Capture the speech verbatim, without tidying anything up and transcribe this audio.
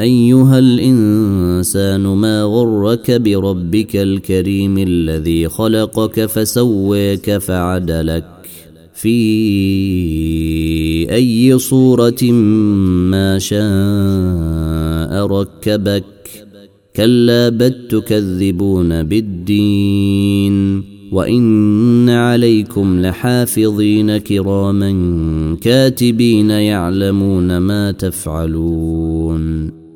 أيها الإنسان ما غرك بربك الكريم الذي خلقك فسواك فعدلك في أي صورة ما شاء ركبك كلا بل تكذبون بالدين وإن عليكم لحافظين كراما كاتبين يعلمون ما تفعلون